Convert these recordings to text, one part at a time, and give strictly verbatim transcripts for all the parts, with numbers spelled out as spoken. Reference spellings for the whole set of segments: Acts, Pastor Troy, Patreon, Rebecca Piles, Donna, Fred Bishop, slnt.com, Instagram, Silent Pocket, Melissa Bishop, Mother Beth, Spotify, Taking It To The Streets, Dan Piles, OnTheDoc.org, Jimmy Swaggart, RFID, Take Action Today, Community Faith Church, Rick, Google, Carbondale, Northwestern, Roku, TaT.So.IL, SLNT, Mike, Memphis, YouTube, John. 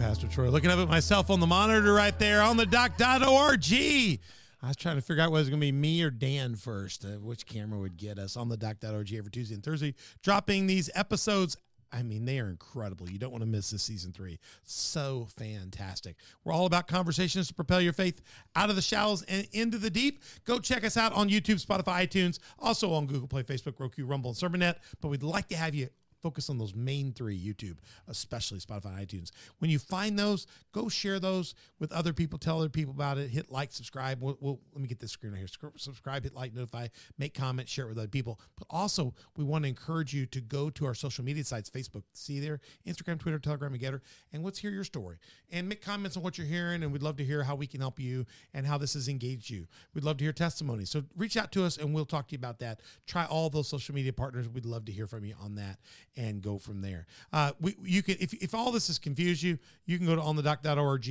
Pastor Troy. Looking up at myself on the monitor right there, on the doc dot org. I was trying to figure out whether it was going to be me or Dan first, uh, which camera would get us. on the doc dot org every Tuesday and Thursday, dropping these episodes. I mean, they are incredible. You don't want to miss this season three. So fantastic. We're all about conversations to propel your faith out of the shallows and into the deep. Go check us out on YouTube, Spotify, iTunes, also on Google Play, Facebook, Roku, Rumble, and ServerNet. But we'd like to have you focus on those main three, YouTube, especially Spotify and iTunes. When you find those, go share those with other people. Tell other people about it. Hit like, subscribe. We'll, we'll, let me get this screen right here. Subscribe, hit like, notify, make comments, share it with other people. But also, we want to encourage you to go to our social media sites, Facebook, see there, Instagram, Twitter, Telegram, and Getter, and let's hear your story. And make comments on what you're hearing, and we'd love to hear how we can help you and how this has engaged you. We'd love to hear testimonies. So reach out to us, and we'll talk to you about that. Try all those social media partners. We'd love to hear from you on that. And go from there. Uh, we, you can, if, if all this has confused you, you can go to on the doc dot org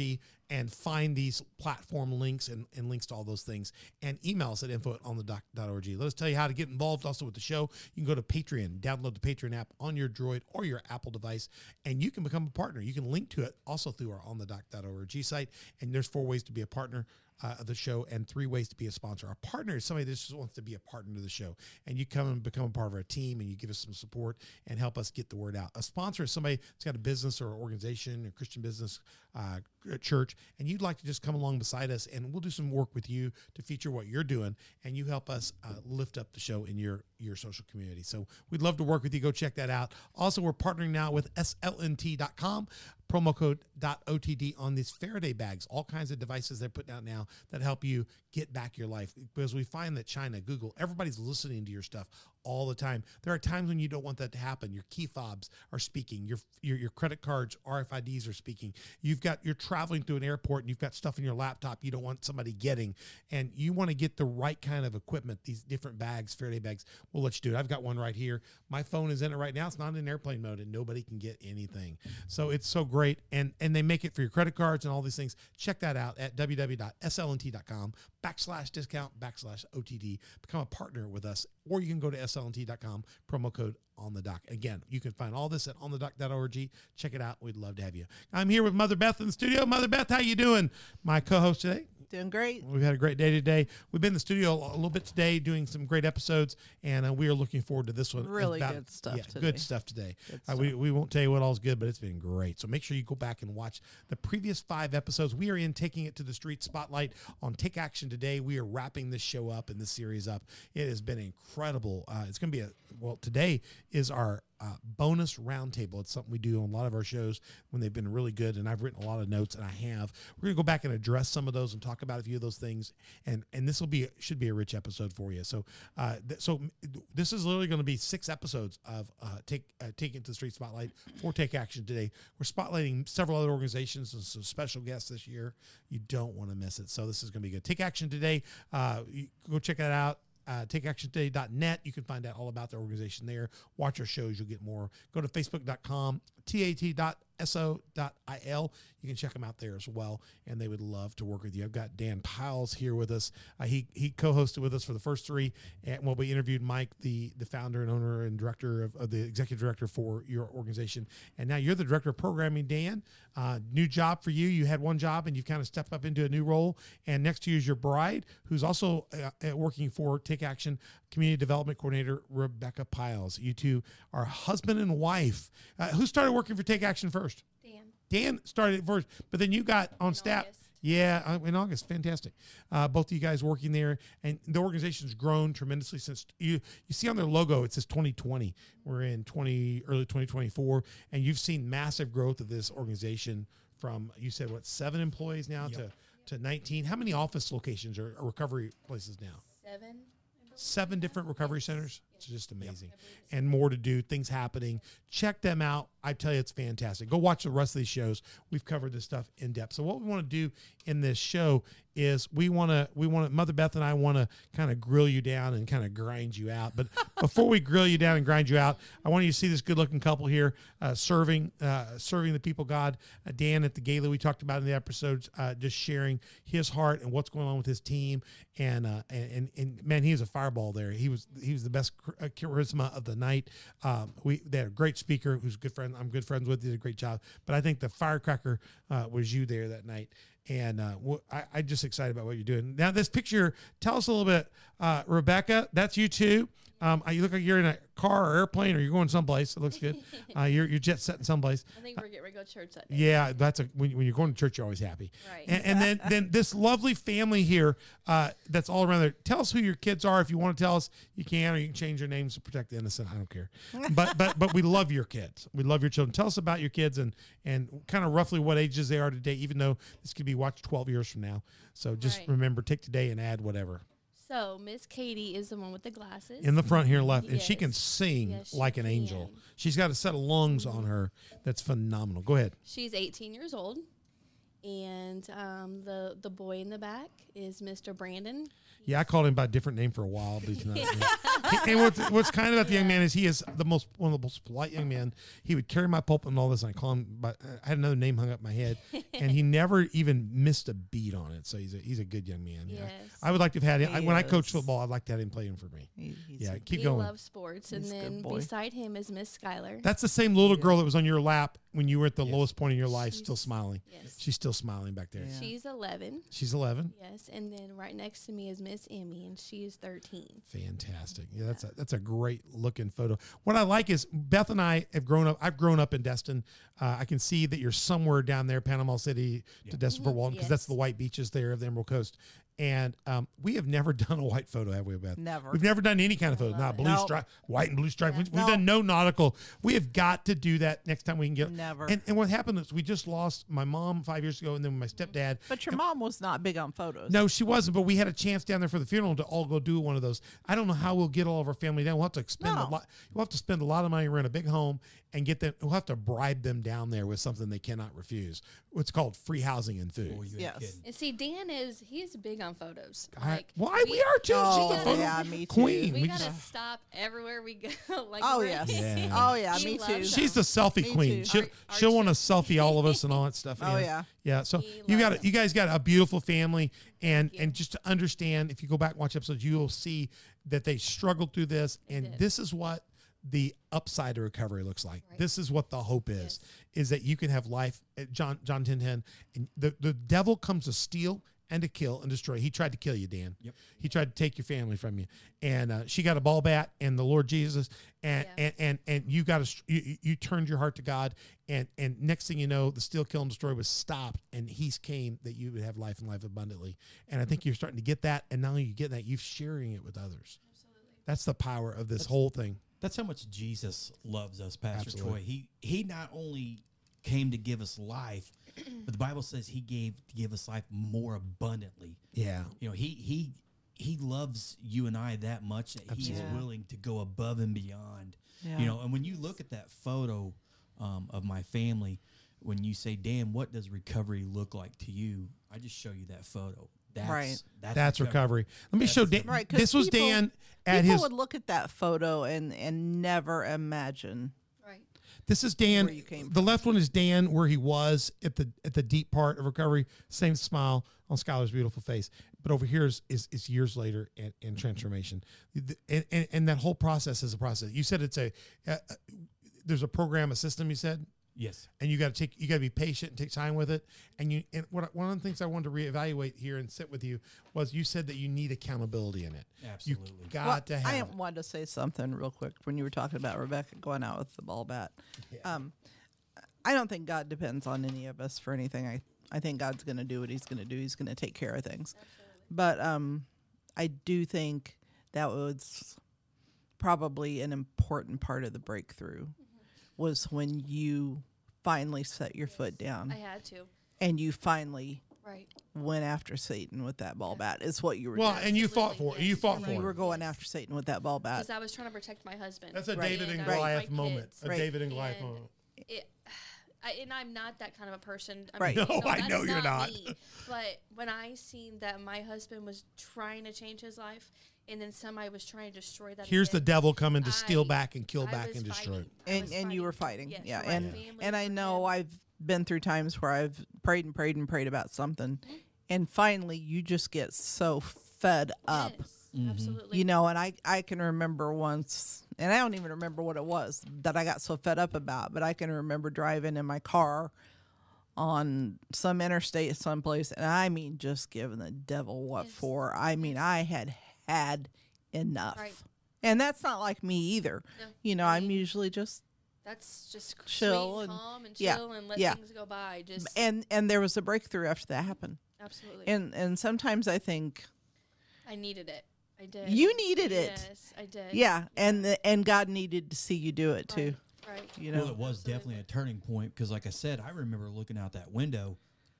and find these platform links and, and links to all those things, and email us at info at on the doc dot org. Let us tell you how to get involved also with the show. You can go to Patreon, download the Patreon app on your Droid or your Apple device, and you can become a partner. You can link to it also through our on the doc dot org site, and there's four ways to be a partner Uh, of the show and three ways to be a sponsor. Our partner is somebody that just wants to be a partner to the show, and you come and become a part of our team, and you give us some support and help us get the word out. A sponsor is somebody that's got a business or organization or Christian business, uh, church, and you'd like to just come along beside us, and we'll do some work with you to feature what you're doing, and you help us uh, lift up the show in your your social community. So we'd love to work with you. Go check that out. Also, we're partnering now with S L N T dot com. Promo code .otd on these Faraday bags, all kinds of devices they're putting out now that help you get back your life, because we find that China, Google, everybody's listening to your stuff all the time. There are times when you don't want that to happen. Your key fobs are speaking. Your, your, your credit cards, R F I Ds are speaking. You've got, you're traveling to an airport and you've got stuff in your laptop you don't want somebody getting, and you want to get the right kind of equipment. These different bags, Faraday bags, we'll let you do it. I've got one right here. My phone is in it right now. It's not in airplane mode, and nobody can get anything. So it's so great. Great. And and they make it for your credit cards and all these things. Check that out at w w w dot s l n t dot com backslash discount backslash O T D. Become a partner with us, or you can go to s l n t dot com, promo code on the doc. Again, you can find all this at on the doc dot org. Check it out. We'd love to have you. I'm here with Mother Beth in the studio. Mother Beth, how you doing? My co-host today. Doing great. We've had a great day today. We've been in the studio a little bit today doing some great episodes, and uh, we are looking forward to this one. Really about, good stuff yeah, today. Good stuff today. Good stuff. Uh, we, we won't tell you what all's good, but it's been great. So make sure you go back and watch the previous five episodes. We are in Taking It to the Street Spotlight on Take Action Today. We are wrapping this show up and this series up. It has been incredible. Uh, it's going to be a, well, today is our Uh, bonus roundtable. It's something we do on a lot of our shows when they've been really good, and I've written a lot of notes, and I have. We're going to go back and address some of those and talk about a few of those things, and and this will be should be a rich episode for you. So uh, th so this is literally going to be six episodes of uh, take uh, Take It to the Street Spotlight for Take Action Today. We're spotlighting several other organizations and some special guests this year. You don't want to miss it. So this is going to be good. Take Action Today. Uh, you go check that out. Uh, take action today dot net. You can find out all about the organization there. Watch our shows. You'll get more. Go to facebook dot com, tat dot so dot il. You can check them out there as well, and they would love to work with you. I've got Dan Piles here with us. Uh, he he co-hosted with us for the first three, and well, we interviewed Mike, the the founder and owner and director of, of the executive director for your organization, and now you're the director of programming. Dan, uh, new job for you. You had one job, and you've kind of stepped up into a new role. And next to you is your bride, who's also uh, working for Take Action Community Development Coordinator Rebecca Piles. You two are husband and wife. Uh, who started working for Take Action first? Dan. Dan started first, but then you got on staff. August. Yeah, in August. Fantastic. Uh, both of you guys working there, and the organization's grown tremendously since you. You see on their logo, it says twenty twenty. We're in twenty early twenty twenty-four, and you've seen massive growth of this organization from you said what seven employees now yep. to to nineteen. How many office locations or, or recovery places now? Seven. Seven different recovery centers. It's just amazing. Yep. And more to do, things happening. Check them out. I tell you, it's fantastic. Go watch the rest of these shows. We've covered this stuff in depth. So what we want to do in this show is we want to, we want to, Mother Beth and I want to kind of grill you down and kind of grind you out. But before we grill you down and grind you out, I want you to see this good looking couple here uh, serving, uh, serving the people, God. Uh, Dan at the gala we talked about in the episodes, uh, just sharing his heart and what's going on with his team. And, uh, and, and, and man, he was a fireball there. He was, he was the best charisma of the night. Um, we they had a great speaker who's a good friend. I'm good friends with. He did a great job. But I think the firecracker uh, was you there that night. And uh, I, I'm just excited about what you're doing. Now, this picture, tell us a little bit. Uh, Rebecca, that's you too. Um, you look like you're in a car or airplane, or you're going someplace. It looks good. Uh, you're you're jet setting someplace. I think we're getting ready to go to church that day. Yeah, that's a when, when you're going to church, you're always happy. Right. And, and then then this lovely family here uh, that's all around there. Tell us who your kids are if you want to tell us. You can, or you can change your names to protect the innocent. I don't care. But but but we love your kids. We love your children. Tell us about your kids and and kind of roughly what ages they are today. Even though this could be watched twelve years from now, so just right. remember, take today and add whatever. So, Miss Katie is the one with the glasses. In the front here left. Yes. And she can sing yes, like an can. angel. She's got a set of lungs on her that's phenomenal. Go ahead. She's eighteen years old. And um, the, the boy in the back is Mister Brandon. He's yeah, I called him by a different name for a while. But he's not he, and what's, what's kind about the yeah. young man is he is the most one of the most polite young men. He would carry my pulpit and all this, and I call him, but I had another name hung up in my head. And he never even missed a beat on it. So he's a, he's a good young man. Yes. Yeah. I would like to have had him. I, when I coach football, I'd like to have him playing for me. He, yeah, keep he going. He loves sports. He's and then beside him is Miss Skylar. That's the same little yeah. girl that was on your lap when you were at the yes. lowest point in your life, she's, still smiling. Yes. She's still smiling back there. Yeah. She's eleven. She's eleven. Yes, and then right next to me is Miss Emmy, and she's thirteen. Fantastic. Yeah, that's a, that's a great looking photo. What I like is Beth and I have grown up. I've grown up in Destin. Uh, I can see that you're somewhere down there, Panama City yeah. to Destin Fort Walton, because yes. that's the white beaches there of the Emerald Coast. And um, we have never done a white photo, have we, Beth? Never. We've never done any kind of photo. Not blue nope. stripe, white and blue stripe. Yeah. We've, nope. we've done no nautical. We have got to do that next time we can get. Never. And, and what happened is we just lost my mom five years ago, and then my stepdad. But your and, mom was not big on photos. No, she wasn't. But we had a chance down there for the funeral to all go do one of those. I don't know how we'll get all of our family down. We'll have to spend no. a lot. We'll have to spend a lot of money, rent a big home, and get them. We'll have to bribe them down there with something they cannot refuse. What's called free housing and food. Oh, yes. And see, Dan is he's big on. Photos. I, like, why we, we are too? Oh, she's a photo yeah, me too. Queen. We, we gotta just, stop everywhere we go. Like, oh yes. yeah. Oh yeah. She me too. She's the selfie me queen. Too. She'll our, she'll our want to selfie all of us and all that stuff. Oh yeah. yeah. Yeah. So he you got you guys got a beautiful family, and and just to understand, if you go back and watch episodes, you'll see that they struggled through this, it and did. This is what the upside of recovery looks like. Right. This is what the hope is: yes. is that you can have life. John John ten ten, and the the devil comes to steal and to kill and destroy. He tried to kill you, Dan. Yep. He tried to take your family from you. And uh, she got a ball bat and the Lord Jesus. And yeah. and, and and you got a, you, you turned your heart to God. And and next thing you know, the steal, kill, and destroy was stopped. And he's came that you would have life and life abundantly. And I think you're starting to get that. And not only you get that, you're sharing it with others. Absolutely. That's the power of this that's, whole thing. That's how much Jesus loves us, Pastor Absolutely. Troy. He, he not only came to give us life, but the Bible says he gave to give us life more abundantly. Yeah. You know, he he he loves you and I that much that Absolutely. He is willing to go above and beyond. Yeah. You know, and when you look at that photo um, of my family, when you say, Dan, what does recovery look like to you? I just show you that photo. That's, right. That's, that's recovery. recovery. Let me that's show Dan. Right, this was people, Dan at people his. People would look at that photo and, and never imagine. This is Dan. The left one is Dan, where he was at the at the deep part of recovery. Same smile on Skylar's beautiful face. But over here is is, is years later and, and transformation. And, and, and that whole process is a process. You said it's a, uh, there's a program, a system, you said? Yes. And you got to take, you got to be patient and take time with it. And you, and what, one of the things I wanted to reevaluate here and sit with you was you said that you need accountability in it. Absolutely. You got well, to have I it. wanted to say something real quick when you were talking about Rebecca going out with the ball bat. Yeah. Um, I don't think God depends on any of us for anything. I, I think God's going to do what he's going to do. He's going to take care of things. Absolutely. But um, I do think that was probably an important part of the breakthrough mm-hmm. was when you finally set your yes. foot down. I had to. And you finally right. went after Satan with that ball yeah. bat is what you were well, doing. Well, and you Absolutely. Fought for it. You fought right. for it. You were going after Satan with that ball bat. Because I was trying to protect my husband. That's a right. David and, and Goliath moment. Kids. A right. David and Goliath and moment. It, I, and I'm not that kind of a person. I right. mean, no, you know, I know you're not. Me. But when I seen that my husband was trying to change his life, and then somebody was trying to destroy that. Here's event. The devil coming to steal I, back and kill I back and destroy. And, and you were fighting. Yes, yeah. And, and I know I've been through times where I've prayed and prayed and prayed about something. Mm-hmm. And finally, you just get so fed up yes. Mm-hmm. Absolutely. You know, and I, I can remember once, and I don't even remember what it was that I got so fed up about, but I can remember driving in my car on some interstate someplace, and I mean just giving the devil what yes. for. I mean, I had had enough. Right. And that's not like me either. No. You know, right. I'm usually just... That's just chill and, and calm and chill yeah, and let yeah. things go by. Just and and there was a breakthrough after that happened. Absolutely. And and sometimes I think I needed it. I did. You needed yes, it. Yes, I did. Yeah, yeah. and the, and God needed to see you do it too. Right. right. You know. Well, it was Absolutely. definitely a turning point because, like I said, I remember looking out that window,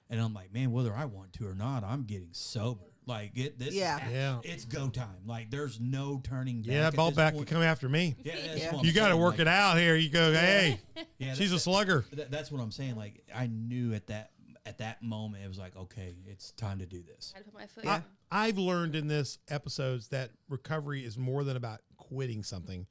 and I'm like, man, whether I want to or not, I'm getting sober. Like it, this yeah. is, yeah, it's go time. Like there's no turning back. Yeah, ball back can come after me. Yeah, that's yeah. What you got to work like, it out here. You go, hey, yeah, she's that, a slugger. That, that's what I'm saying. Like I knew at that at that moment, it was like, okay, it's time to do this. I put my foot yeah. I, I've learned in this episodes that recovery is more than about quitting something.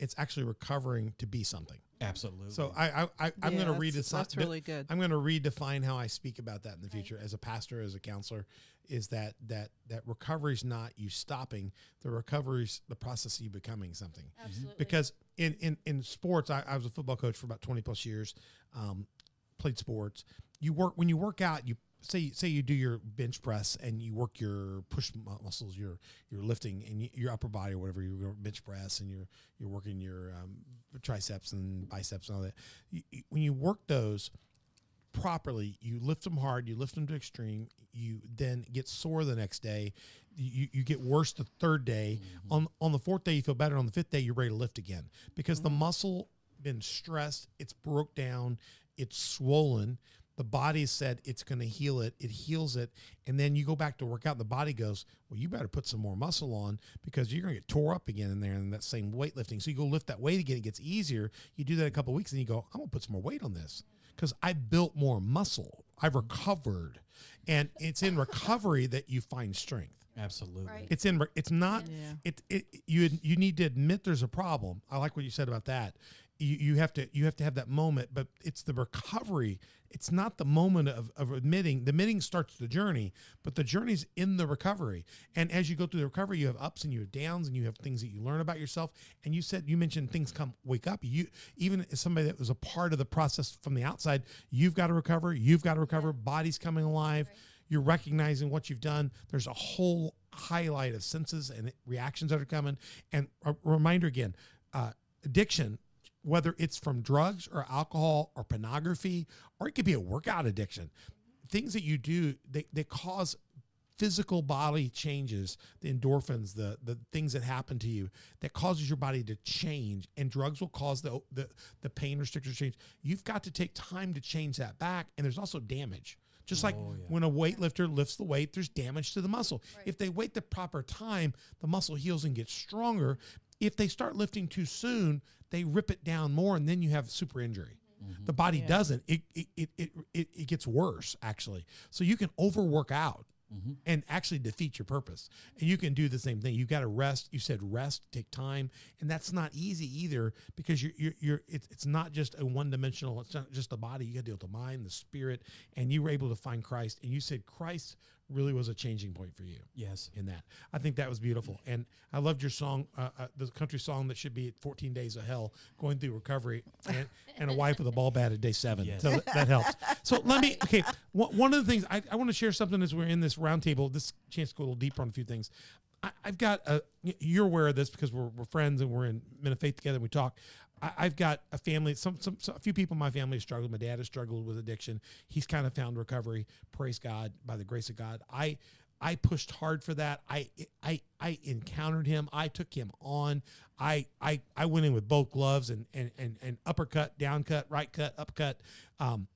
It's actually recovering to be something. Absolutely. So I, I, I I'm yeah, going to redefine. That's really good. I'm going to redefine how I speak about that in the right. future as a pastor, as a counselor. Is that that that recovery's not you stopping, the recovery's the process of you becoming something. Absolutely. Because in in in sports, I, I was a football coach for about twenty plus years, um, played sports. You work when you work out. You say say you do your bench press and you work your push muscles, your your lifting and you, your upper body or whatever. You bench press and you're you're working your um, triceps and biceps and all that. You, you, when you work those properly, you lift them hard, you lift them to extreme, you then get sore the next day, you you get worse the third day, mm-hmm. on on the fourth day you feel better, on the fifth day you're ready to lift again because mm-hmm. the muscle been stressed, it's broke down, it's swollen, the body said it's going to heal it, it heals it, and then you go back to work out, the body goes, well, you better put some more muscle on because you're going to get tore up again in there in that same weightlifting. So you go lift that weight again, it gets easier, you do that a couple of weeks and you go, I'm going to put some more weight on this. Because I built more muscle, I recovered, and it's in recovery that you find strength. Absolutely, right. It's in. It's not. Yeah. It, it. You. You need to admit there's a problem. I like what you said about that. You. You have to. You have to have that moment. But it's the recovery. It's not the moment of of admitting. The admitting starts the journey, but the journey's in the recovery. And as you go through the recovery, you have ups and you have downs, and you have things that you learn about yourself. And you said you mentioned things come wake up. You even as somebody that was a part of the process from the outside, you've got to recover. You've got to recover. Yeah. Body's coming alive. Right. You're recognizing what you've done. There's a whole highlight of senses and reactions that are coming. And a reminder again, uh, addiction, whether it's from drugs or alcohol or pornography, or it could be a workout addiction. Things that you do, they, they cause physical body changes, the endorphins, the the things that happen to you that causes your body to change, and drugs will cause the the, the pain restrictors change. You've got to take time to change that back, and there's also damage. Just like oh, yeah. when a weightlifter lifts the weight, there's damage to the muscle. Right. If they wait the proper time, the muscle heals and gets stronger. If they start lifting too soon, they rip it down more, and then you have super injury. Mm-hmm. The body yeah. doesn't. It it, it it it gets worse, actually. So you can overwork out mm-hmm. and actually defeat your purpose. And you can do the same thing. You got to rest. You said rest, take time. And that's not easy either because you're, you're, you're, it's, it's not just a one dimensional, it's not just the body. You got to deal with the mind, the spirit, and you were able to find Christ. And you said Christ really was a changing point for you. Yes. In that. I think that was beautiful. And I loved your song, uh, uh, the country song that should be at fourteen days of hell, going through recovery, and, and a wife with a ball bat at day seven. Yes. So that helps. So let me, okay, one of the things, I, I want to share something as we're in this roundtable, this chance to go a little deeper on a few things. I, I've got, a, you're aware of this because we're, we're friends and we're in Men of Faith together and we talk. I, I've got a family, some, some, some, a few people in my family have struggled. My dad has struggled with addiction. He's kind of found recovery. Praise God, by the grace of God. I, I pushed hard for that. I, I, I encountered him. I took him on. I, I, I went in with both gloves and, and, and, and uppercut, down cut, right cut, uppercut. Um,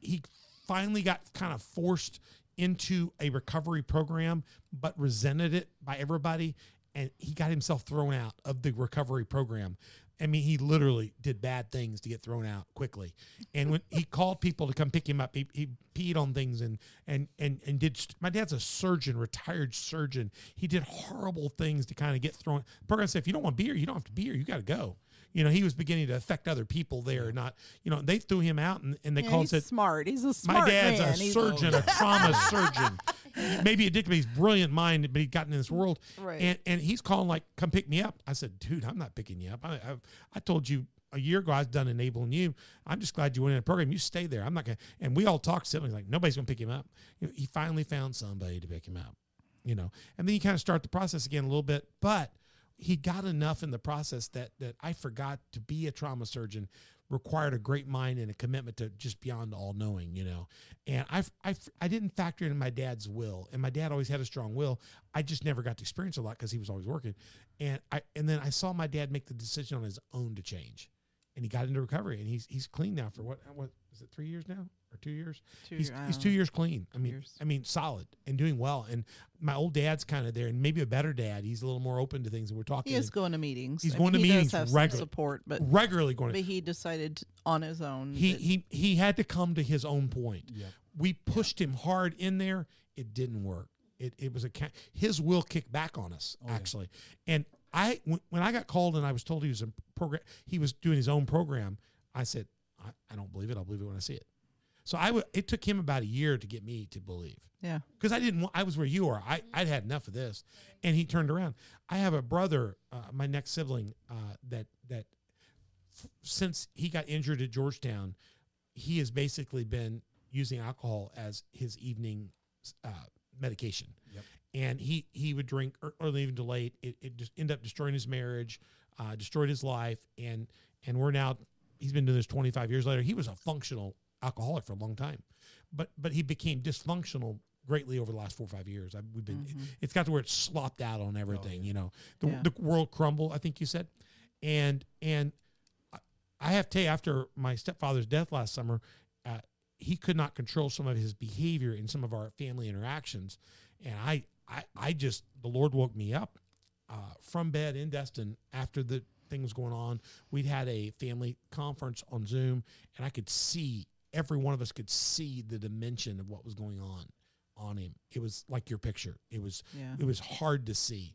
he finally got kind of forced into a recovery program, but resented it by everybody. And he got himself thrown out of the recovery program. I mean, he literally did bad things to get thrown out quickly. And when he called people to come pick him up, he, he peed on things and, and, and, and did, my dad's a surgeon, retired surgeon. He did horrible things to kind of get thrown. The program said, if you don't want to be here, you don't have to be here. You got to go. You know, he was beginning to affect other people there. Not, you know, they threw him out and, and they yeah, called he's it smart. He's a smart My dad's man. a he's surgeon, old. a trauma surgeon. maybe it did to his brilliant mind, but he'd gotten in this world. Right. And, and he's calling like, come pick me up. I said, dude, I'm not picking you up. I I, I told you a year ago, I was done enabling you. I'm just glad you went in a program. You stay there. I'm not going to. And we all talked to him. He's like, nobody's going to pick him up. You know, he finally found somebody to pick him up, you know, and then you kind of start the process again a little bit, but he got enough in the process that, that I forgot to be a trauma surgeon required a great mind and a commitment to just beyond all knowing, you know, and I, I, I didn't factor in my dad's will, and my dad always had a strong will. I just never got to experience a lot because he was always working. And I, and then I saw my dad make the decision on his own to change. And he got into recovery, and he's he's clean now for what what is it three years now or two years? Two, he's, he's two years clean. I mean, years. I mean, solid and doing well. And my old dad's kind of there, and maybe a better dad. He's a little more open to things, and we're talking. He is going to meetings. He's I going mean, to he meetings does have regularly. Support, but regularly going. But he decided on his own. He he he had to come to his own point. Yep. We pushed yep. him hard in there. It didn't work. It it was a his will kicked back on us oh, actually, yeah. and. I, when I got called and I was told he was a program, he was doing his own program. I said, I, I don't believe it. I'll believe it when I see it. So I w it took him about a year to get me to believe. Yeah. Cause I didn't, I was where you are. I, I'd had enough of this, and he turned around. I have a brother, uh, my next sibling, uh, that, that since he got injured at Georgetown, he has basically been using alcohol as his evening, uh, medication. Yep. And he, he would drink early, even to late. It, it just ended up destroying his marriage, uh, destroyed his life. And, and we're now, he's been doing this twenty-five years later. He was a functional alcoholic for a long time, but, but he became dysfunctional greatly over the last four or five years. I, we've been, mm-hmm. it, it's got to where it's slopped out on everything, oh, yeah. you know, the, yeah. the world crumble, I think you said. And, and I have to tell you, after my stepfather's death last summer, uh, he could not control some of his behavior in some of our family interactions. And I, I, I just, the Lord woke me up uh, from bed in Destin after the thing was going on. We'd had a family conference on Zoom, and I could see, every one of us could see the dimension of what was going on on him. It was like your picture. It was, yeah. it was hard to see.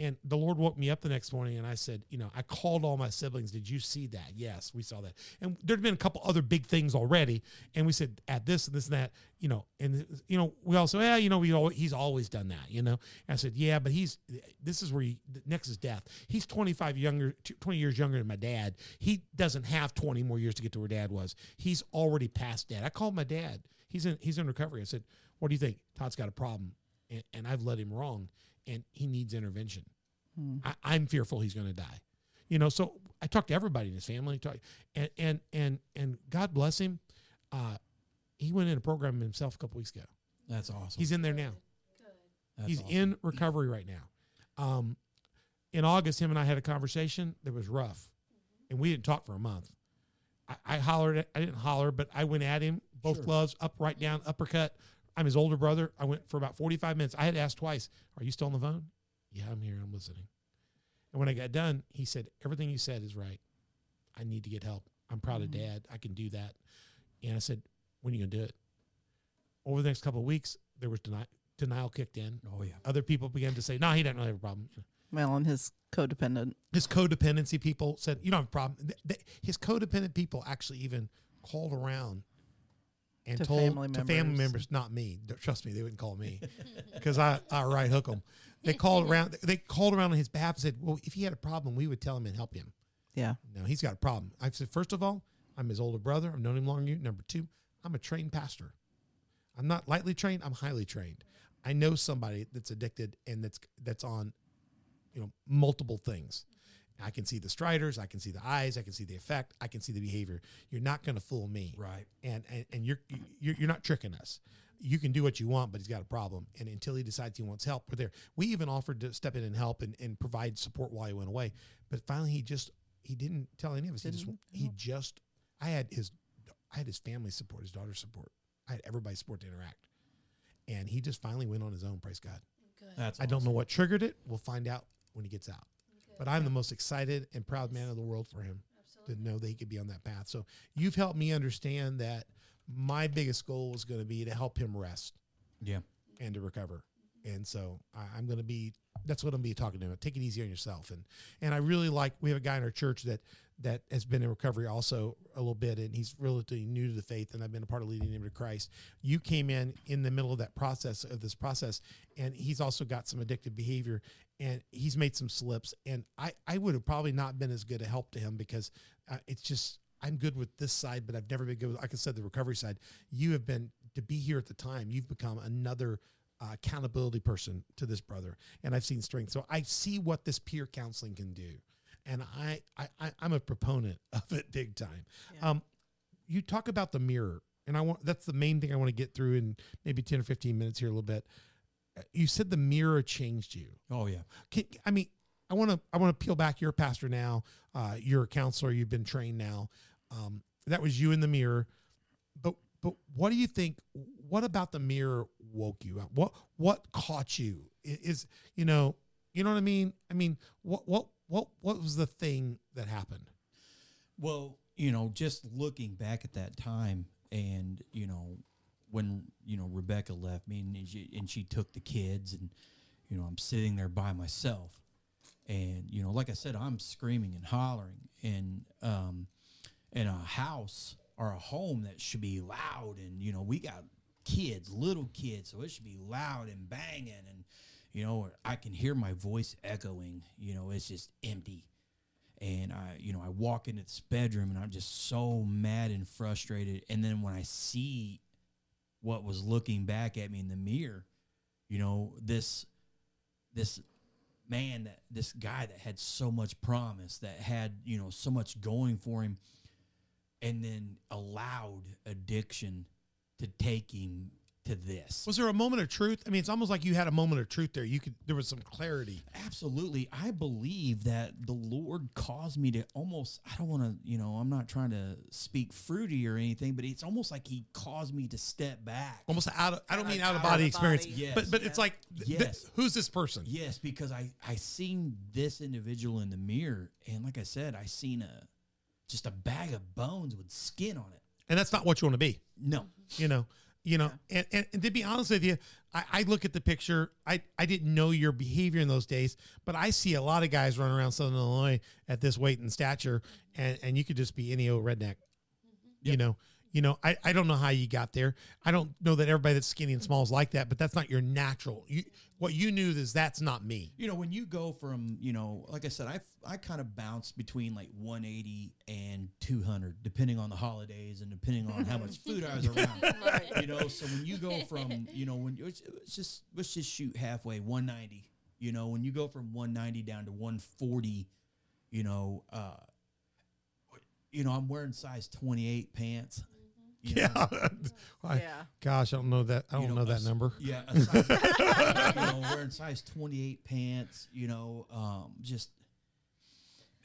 And the Lord woke me up the next morning, and I said, you know, I called all my siblings. Did you see that? Yes, we saw that. And there'd been a couple other big things already. And we said, at this and this and that, you know, and, you know, we all said, yeah, you know, we all, he's always done that, you know. And I said, yeah, but he's, this is where he, next is death. He's twenty-five younger, twenty years younger than my dad. He doesn't have twenty more years to get to where dad was. He's already past dad. I called my dad. He's in, he's in recovery. I said, what do you think? Todd's got a problem, and, and I've led him wrong. And he needs intervention. Hmm. I, I'm fearful he's going to die. You know, so I talked to everybody in his family. Talk, and, and, and, and God bless him. Uh, he went in a program himself a couple weeks ago. That's awesome. He's in there now. Good. He's awesome. In recovery right now. Um, in August, him and I had a conversation that was rough. Mm-hmm. And we didn't talk for a month. I, I hollered. I didn't holler, but I went at him. Both sure. gloves, up, right down, uppercut. I'm his older brother. I went for about forty-five minutes. I had asked twice, are you still on the phone? Yeah, I'm here. I'm listening. And when I got done, he said, everything you said is right. I need to get help. I'm proud mm-hmm. of dad. I can do that. And I said, when are you going to do it? Over the next couple of weeks, there was deni denial kicked in. Oh, yeah. Other people began to say, no, nah, he doesn't really have a problem. Well, and his codependent. His codependency people said, you don't have a problem. Th th his codependent people actually even called around and to told family to family members, not me. Trust me, they wouldn't call me because I, I right hook them. They called around. They called around on his behalf and said, well, if he had a problem, we would tell him and help him. Yeah. No, he's got a problem. I said, first of all, I'm his older brother. I've known him longer than you. Number two, I'm a trained pastor. I'm not lightly trained. I'm highly trained. I know somebody that's addicted and that's that's on, you know, multiple things. I can see the striders. I can see the eyes. I can see the effect. I can see the behavior. You're not going to fool me. Right. And, and, and you're, you're, you're not tricking us. You can do what you want, but he's got a problem. And until he decides he wants help, we're there. We even offered to step in and help and, and provide support while he went away. But finally he just, he didn't tell any of us. He just, he just, I had his, I had his family support, his daughter's support. I had everybody's support to interact. And he just finally went on his own, praise God. Good. That's I awesome. Don't know what triggered it. We'll find out when he gets out. But I'm the most excited and proud man of the world for him. Absolutely. To know that he could be on that path. So you've helped me understand that my biggest goal is going to be to help him rest. Yeah. And to recover. And so I, I'm going to be that's what I'm be talking about. Take it easy on yourself. And, and I really like, we have a guy in our church that, that has been in recovery also a little bit, and he's relatively new to the faith, and I've been a part of leading him to Christ. You came in in the middle of that process, of this process, and he's also got some addictive behavior, and he's made some slips, and I, I would have probably not been as good a help to him because uh, it's just, I'm good with this side, but I've never been good with, like I said, the recovery side. You have been, to be here at the time, you've become another Uh, accountability person to this brother, and I've seen strength. So I see what this peer counseling can do, and I, I I'm a proponent of it big time. Yeah. Um, you talk about the mirror, and I want, that's the main thing I want to get through in maybe ten or fifteen minutes here a little bit. You said the mirror changed you. Oh yeah. Can, I mean, I want to, I want to peel back. You're a pastor now, uh, you're a counselor, you've been trained now. Um, that was you in the mirror, but But what do you think, what about the mirror woke you up? What, what caught you? Is, you know, you know what I mean? I mean, what, what, what, what was the thing that happened? Well, you know, just looking back at that time and, you know, when, you know, Rebecca left me and she, and she took the kids, and, you know, I'm sitting there by myself, and, you know, like I said, I'm screaming and hollering and, um, in a house or a home that should be loud, and, you know, we got kids, little kids, so it should be loud and banging, and, you know, I can hear my voice echoing, you know, it's just empty. And I, you know, I walk into this bedroom, and I'm just so mad and frustrated. And then when I see what was looking back at me in the mirror, you know, this, this man, that this guy that had so much promise, that had, you know, so much going for him, and then allowed addiction to take him to this. Was there a moment of truth? I mean, it's almost like you had a moment of truth there. You could, there was some clarity. Absolutely. I believe that the Lord caused me to almost, I don't want to, you know, I'm not trying to speak fruity or anything, but it's almost like he caused me to step back. Almost out of, I don't mean out of body experience, yes, but but yeah. It's like, yes. th who's this person? Yes, because I, I seen this individual in the mirror, and like I said, I seen a, just a bag of bones with skin on it. And that's not what you want to be. No. You know, you know, yeah. and, and, and to be honest with you, I, I look at the picture. I, I didn't know your behavior in those days, but I see a lot of guys running around Southern Illinois at this weight and stature, and, and you could just be any old redneck. Yep. You know, you know, I, I don't know how you got there. I don't know that everybody that's skinny and small is like that, but that's not your natural. You, what you knew is that's not me. You know, when you go from, you know, like I said, I, I kind of bounce between like one eighty and two hundred, depending on the holidays and depending on how much food I was around, you know? So when you go from, you know, when you, it's, it's just, let's just shoot halfway, one ninety, you know, when you go from one ninety down to one forty, you know, uh, you know, I'm wearing size twenty-eight pants. You know? Yeah. I, yeah. Gosh, I don't know that. I don't you know, know that a, number. Yeah. A size, you know, wearing size twenty-eight pants, you know, um, just,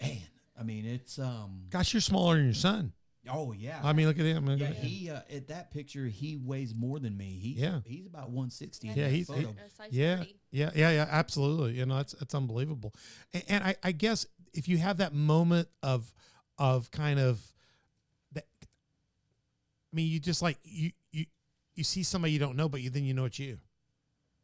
man, I mean, it's, um, gosh, you're smaller than your son. Oh yeah. I mean, look at him. Yeah, he, uh, at that picture, he weighs more than me. He, yeah. He's about one sixty. Yeah. He's, he, yeah, yeah, yeah, yeah, absolutely. You know, it's, it's unbelievable. And, and I, I guess if you have that moment of, of kind of that, I mean, you just like, you, you, you see somebody you don't know, but you, then you know it's you,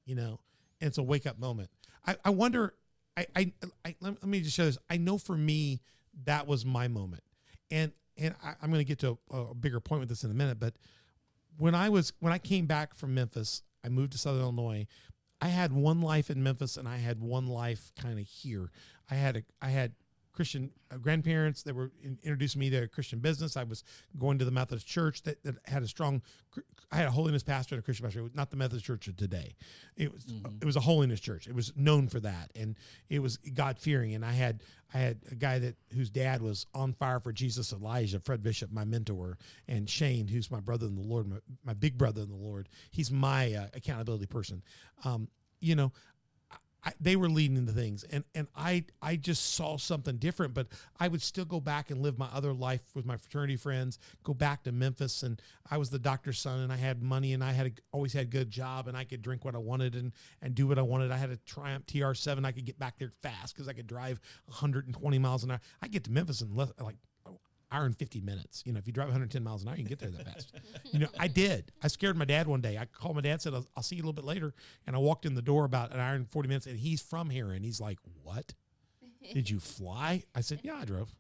you know, and it's a wake up moment. I, I wonder, I, I, I, let me just show this. I know for me, that was my moment. And, and I, I'm going to get to a, a bigger point with this in a minute, but when I was, when I came back from Memphis, I moved to Southern Illinois. I had one life in Memphis and I had one life kind of here. I had a, I had, Christian grandparents that were in, introduced me to Christian business. I was going to the Methodist church that, that had a strong, I had a holiness pastor and a Christian pastor. It was not the Methodist church of today. It was, mm-hmm. It was a holiness church. It was known for that. And it was God fearing. And I had, I had a guy that whose dad was on fire for Jesus, Elijah, Fred Bishop, my mentor, and Shane, who's my brother in the Lord, my, my big brother in the Lord. He's my uh, accountability person. Um, you know, I, they were leading into things, and, and I, I just saw something different, but I would still go back and live my other life with my fraternity friends, go back to Memphis, and I was the doctor's son, and I had money, and I had a, always had a good job, and I could drink what I wanted and, and do what I wanted. I had a Triumph T R seven. I could get back there fast because I could drive one hundred twenty miles an hour. I get to Memphis in less, like hour and fifty minutes. You know, if you drive one hundred ten miles an hour, you can get there that fast. You know, I did. I scared my dad one day. I called my dad, said, I'll, I'll see you a little bit later. And I walked in the door about an hour and forty minutes, and he's from here. And he's like, what? Did you fly? I said, yeah, I drove.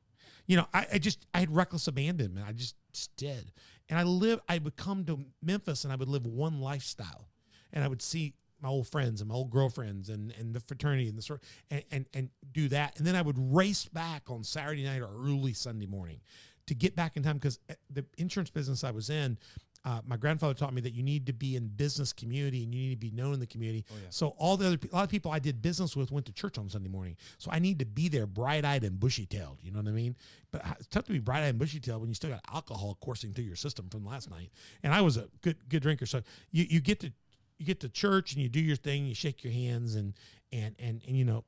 You know, I, I just, I had reckless abandonment. I just, just did. And I live, I would come to Memphis and I would live one lifestyle. And I would see my old friends and my old girlfriends and, and the fraternity and the sort, and, and, and do that. And then I would race back on Saturday night or early Sunday morning to get back in time, because the insurance business I was in, uh, my grandfather taught me that you need to be in business community and you need to be known in the community. Oh, yeah. So all the other, a lot of people I did business with went to church on Sunday morning. So I need to be there bright-eyed and bushy-tailed. You know what I mean? But it's tough to be bright-eyed and bushy-tailed when you still got alcohol coursing through your system from last night. And I was a good, good drinker. So you, you get to, you get to church and you do your thing, you shake your hands and, and, and, and, you know,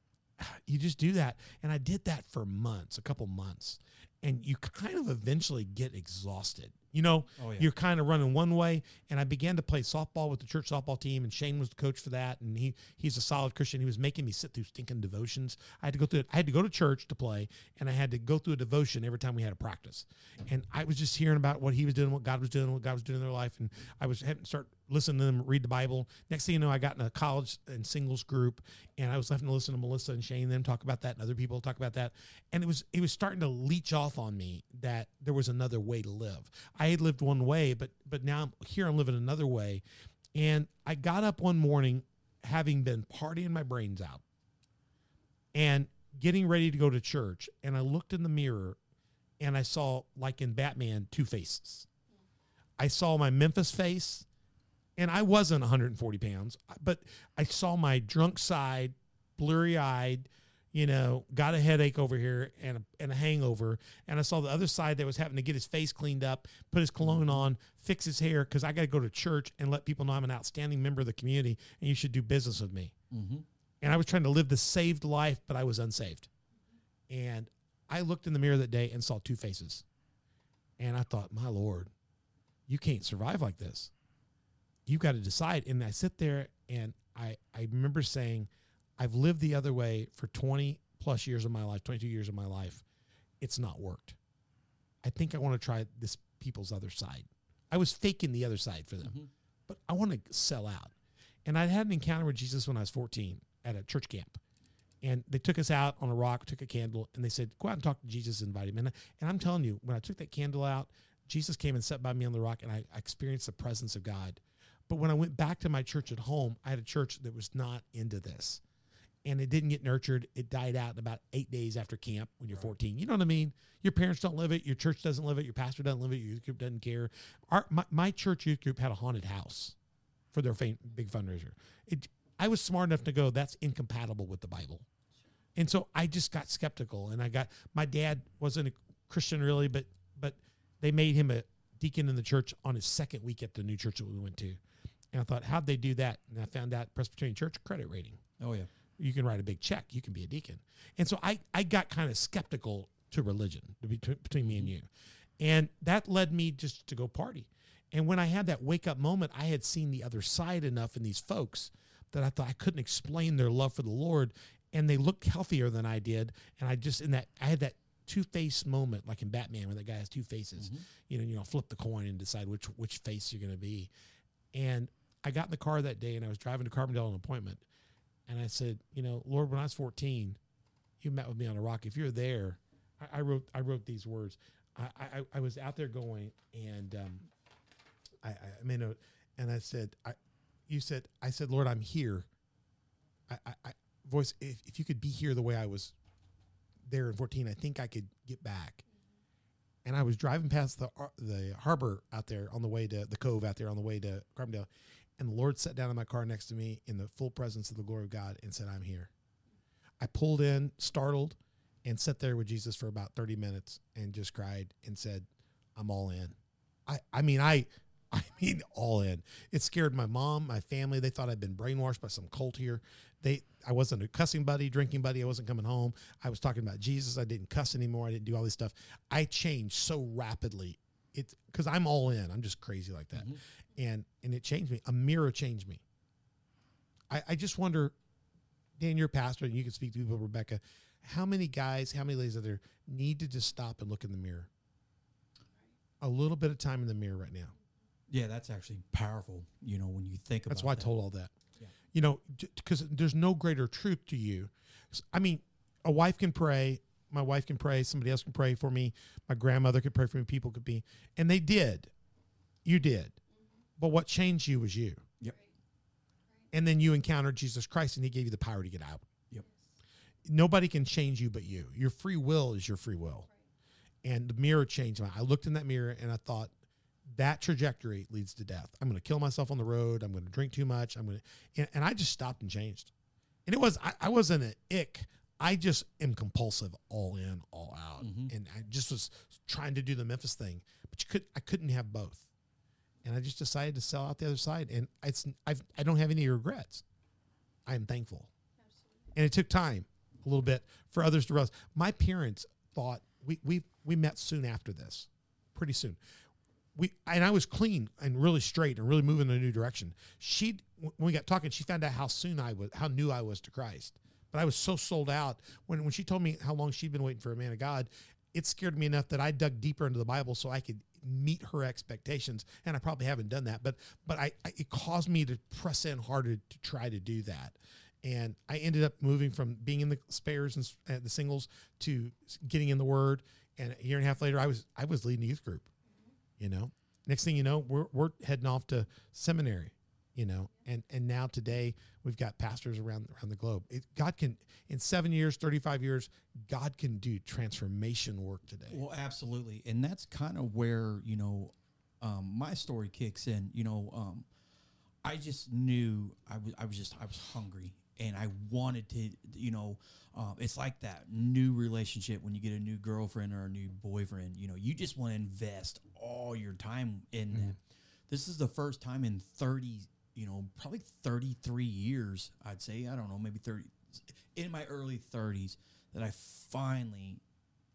you just do that. And I did that for months, a couple months. And you kind of eventually get exhausted. You know, oh, yeah. You're kind of running one way. And I began to play softball with the church softball team. And Shane was the coach for that. And he he's a solid Christian. He was making me sit through stinking devotions. I had to go through it. I had to go to church to play. And I had to go through a devotion every time we had a practice. And I was just hearing about what he was doing, what God was doing, what God was doing in their life. And I was having to start listening to them read the Bible. Next thing you know, I got in a college and singles group. And I was having to listen to Melissa and Shane and them talk about that. And other people talk about that. And it was, it was starting to leech off on me that there was another way to live. I had lived one way, but but now I'm here, I'm living another way. And I got up one morning having been partying my brains out and getting ready to go to church. And I looked in the mirror and I saw, like in Batman, two faces. I saw my Memphis face, and I wasn't one hundred forty pounds, but I saw my drunk side, blurry-eyed, you know, got a headache over here and a, and a hangover. And I saw the other side that was having to get his face cleaned up, put his cologne on, fix his hair, because I got to go to church and let people know I'm an outstanding member of the community and you should do business with me. Mm-hmm. And I was trying to live the saved life, but I was unsaved. And I looked in the mirror that day and saw two faces. And I thought, my Lord, you can't survive like this. You've got to decide. And I sit there and I, I remember saying, I've lived the other way for twenty plus years of my life, twenty-two years of my life. It's not worked. I think I want to try this people's other side. I was faking the other side for them, mm-hmm. but I want to sell out. And I had an encounter with Jesus when I was fourteen at a church camp. And they took us out on a rock, took a candle, and they said, go out and talk to Jesus and invite him. And, I, and I'm telling you, when I took that candle out, Jesus came and sat by me on the rock, and I, I experienced the presence of God. But when I went back to my church at home, I had a church that was not into this. And it didn't get nurtured. It died out in about eight days after camp when you're fourteen. You know what I mean? Your parents don't live it. Your church doesn't live it. Your pastor doesn't live it. Your youth group doesn't care. Our, my, my church youth group had a haunted house for their faint, big fundraiser. It, I was smart enough to go, that's incompatible with the Bible. And so I just got skeptical. And I got, my dad wasn't a Christian really, but but they made him a deacon in the church on his second week at the new church that we went to. And I thought, how'd they do that? And I found out Presbyterian Church credit rating. Oh, yeah. You can write a big check. You can be a deacon. And so I, I got kind of skeptical to religion to be t- between me and you. And that led me just to go party. And when I had that wake up moment, I had seen the other side enough in these folks that I thought I couldn't explain their love for the Lord. And they looked healthier than I did. And I just, in that, I had that two-faced moment, like in Batman, where that guy has two faces, mm-hmm. you know, you know, flip the coin and decide which, which face you're going to be. And I got in the car that day and I was driving to Carbondale on an appointment. And I said, you know, Lord, when I was fourteen, you met with me on a rock. If you're there, I, I wrote I wrote these words. I, I, I was out there going, and um, I, I made a, and I said, I, you said, I said, Lord, I'm here. I, I, I voice, if, if you could be here the way I was there in fourteen, I think I could get back. And I was driving past the the harbor out there on the way to the cove out there on the way to Carbondale. And the Lord sat down in my car next to me in the full presence of the glory of God and said, I'm here. I pulled in, startled, and sat there with Jesus for about thirty minutes and just cried and said, I'm all in. I, I mean, I I mean, all in. It scared my mom, my family. They thought I'd been brainwashed by some cult here. They, I wasn't a cussing buddy, drinking buddy. I wasn't coming home. I was talking about Jesus. I didn't cuss anymore. I didn't do all this stuff. I changed so rapidly. It's because I'm all in. I'm just crazy like that. Mm-hmm. And and it changed me. A mirror changed me. I, I just wonder, Dan, you're a pastor, and you can speak to people, Rebecca, how many guys, how many ladies out there need to just stop and look in the mirror a little bit of time in the mirror right now. Yeah, that's actually powerful, you know, when you think about that. That's why I told all that. Yeah. You know, because there's no greater truth to you. I mean, a wife can pray. My wife can pray. Somebody else can pray for me. My grandmother could pray for me. People could be. And they did. You did. But what changed you was you. Yep. Right. Right. And then you encountered Jesus Christ, and he gave you the power to get out. Yep. Nobody can change you but you. Your free will is your free will. Right. And the mirror changed. I looked in that mirror, and I thought, that trajectory leads to death. I'm going to kill myself on the road. I'm going to drink too much. I'm going to, and, and I just stopped and changed. And it was, I, I wasn't an ick. I just am compulsive, all in, all out. Mm-hmm. And I just was trying to do the Memphis thing, but you could, I couldn't have both. And I just decided to sell out the other side. And it's, I've, I don't have any regrets. I am thankful. Absolutely. And it took time a little bit for others to realize. My parents thought we, we, we met soon after this, pretty soon. We, and I was clean and really straight and really moving in a new direction. She, when we got talking, she found out how soon I was, how new I was to Christ. But I was so sold out. When, when she told me how long she'd been waiting for a man of God, it scared me enough that I dug deeper into the Bible so I could meet her expectations. And I probably haven't done that, but, but I, I it caused me to press in harder to try to do that. And I ended up moving from being in the spares and uh, the singles to getting in the Word. And a year and a half later, I was, I was leading a youth group. You know, next thing you know, we're we're heading off to seminary, you know, and and now today we've got pastors around around the globe. It, God can, in seven years, thirty-five years, God can do transformation work today. Well, absolutely, and that's kind of where you know um, my story kicks in. You know, um, I just knew I was I was just I was hungry. And I wanted to, you know, um, it's like that new relationship when you get a new girlfriend or a new boyfriend, you know, you just want to invest all your time in mm-hmm. that. This is the first time in thirty, you know, probably thirty-three years, I'd say, I don't know, maybe thirty, in my early thirties that I finally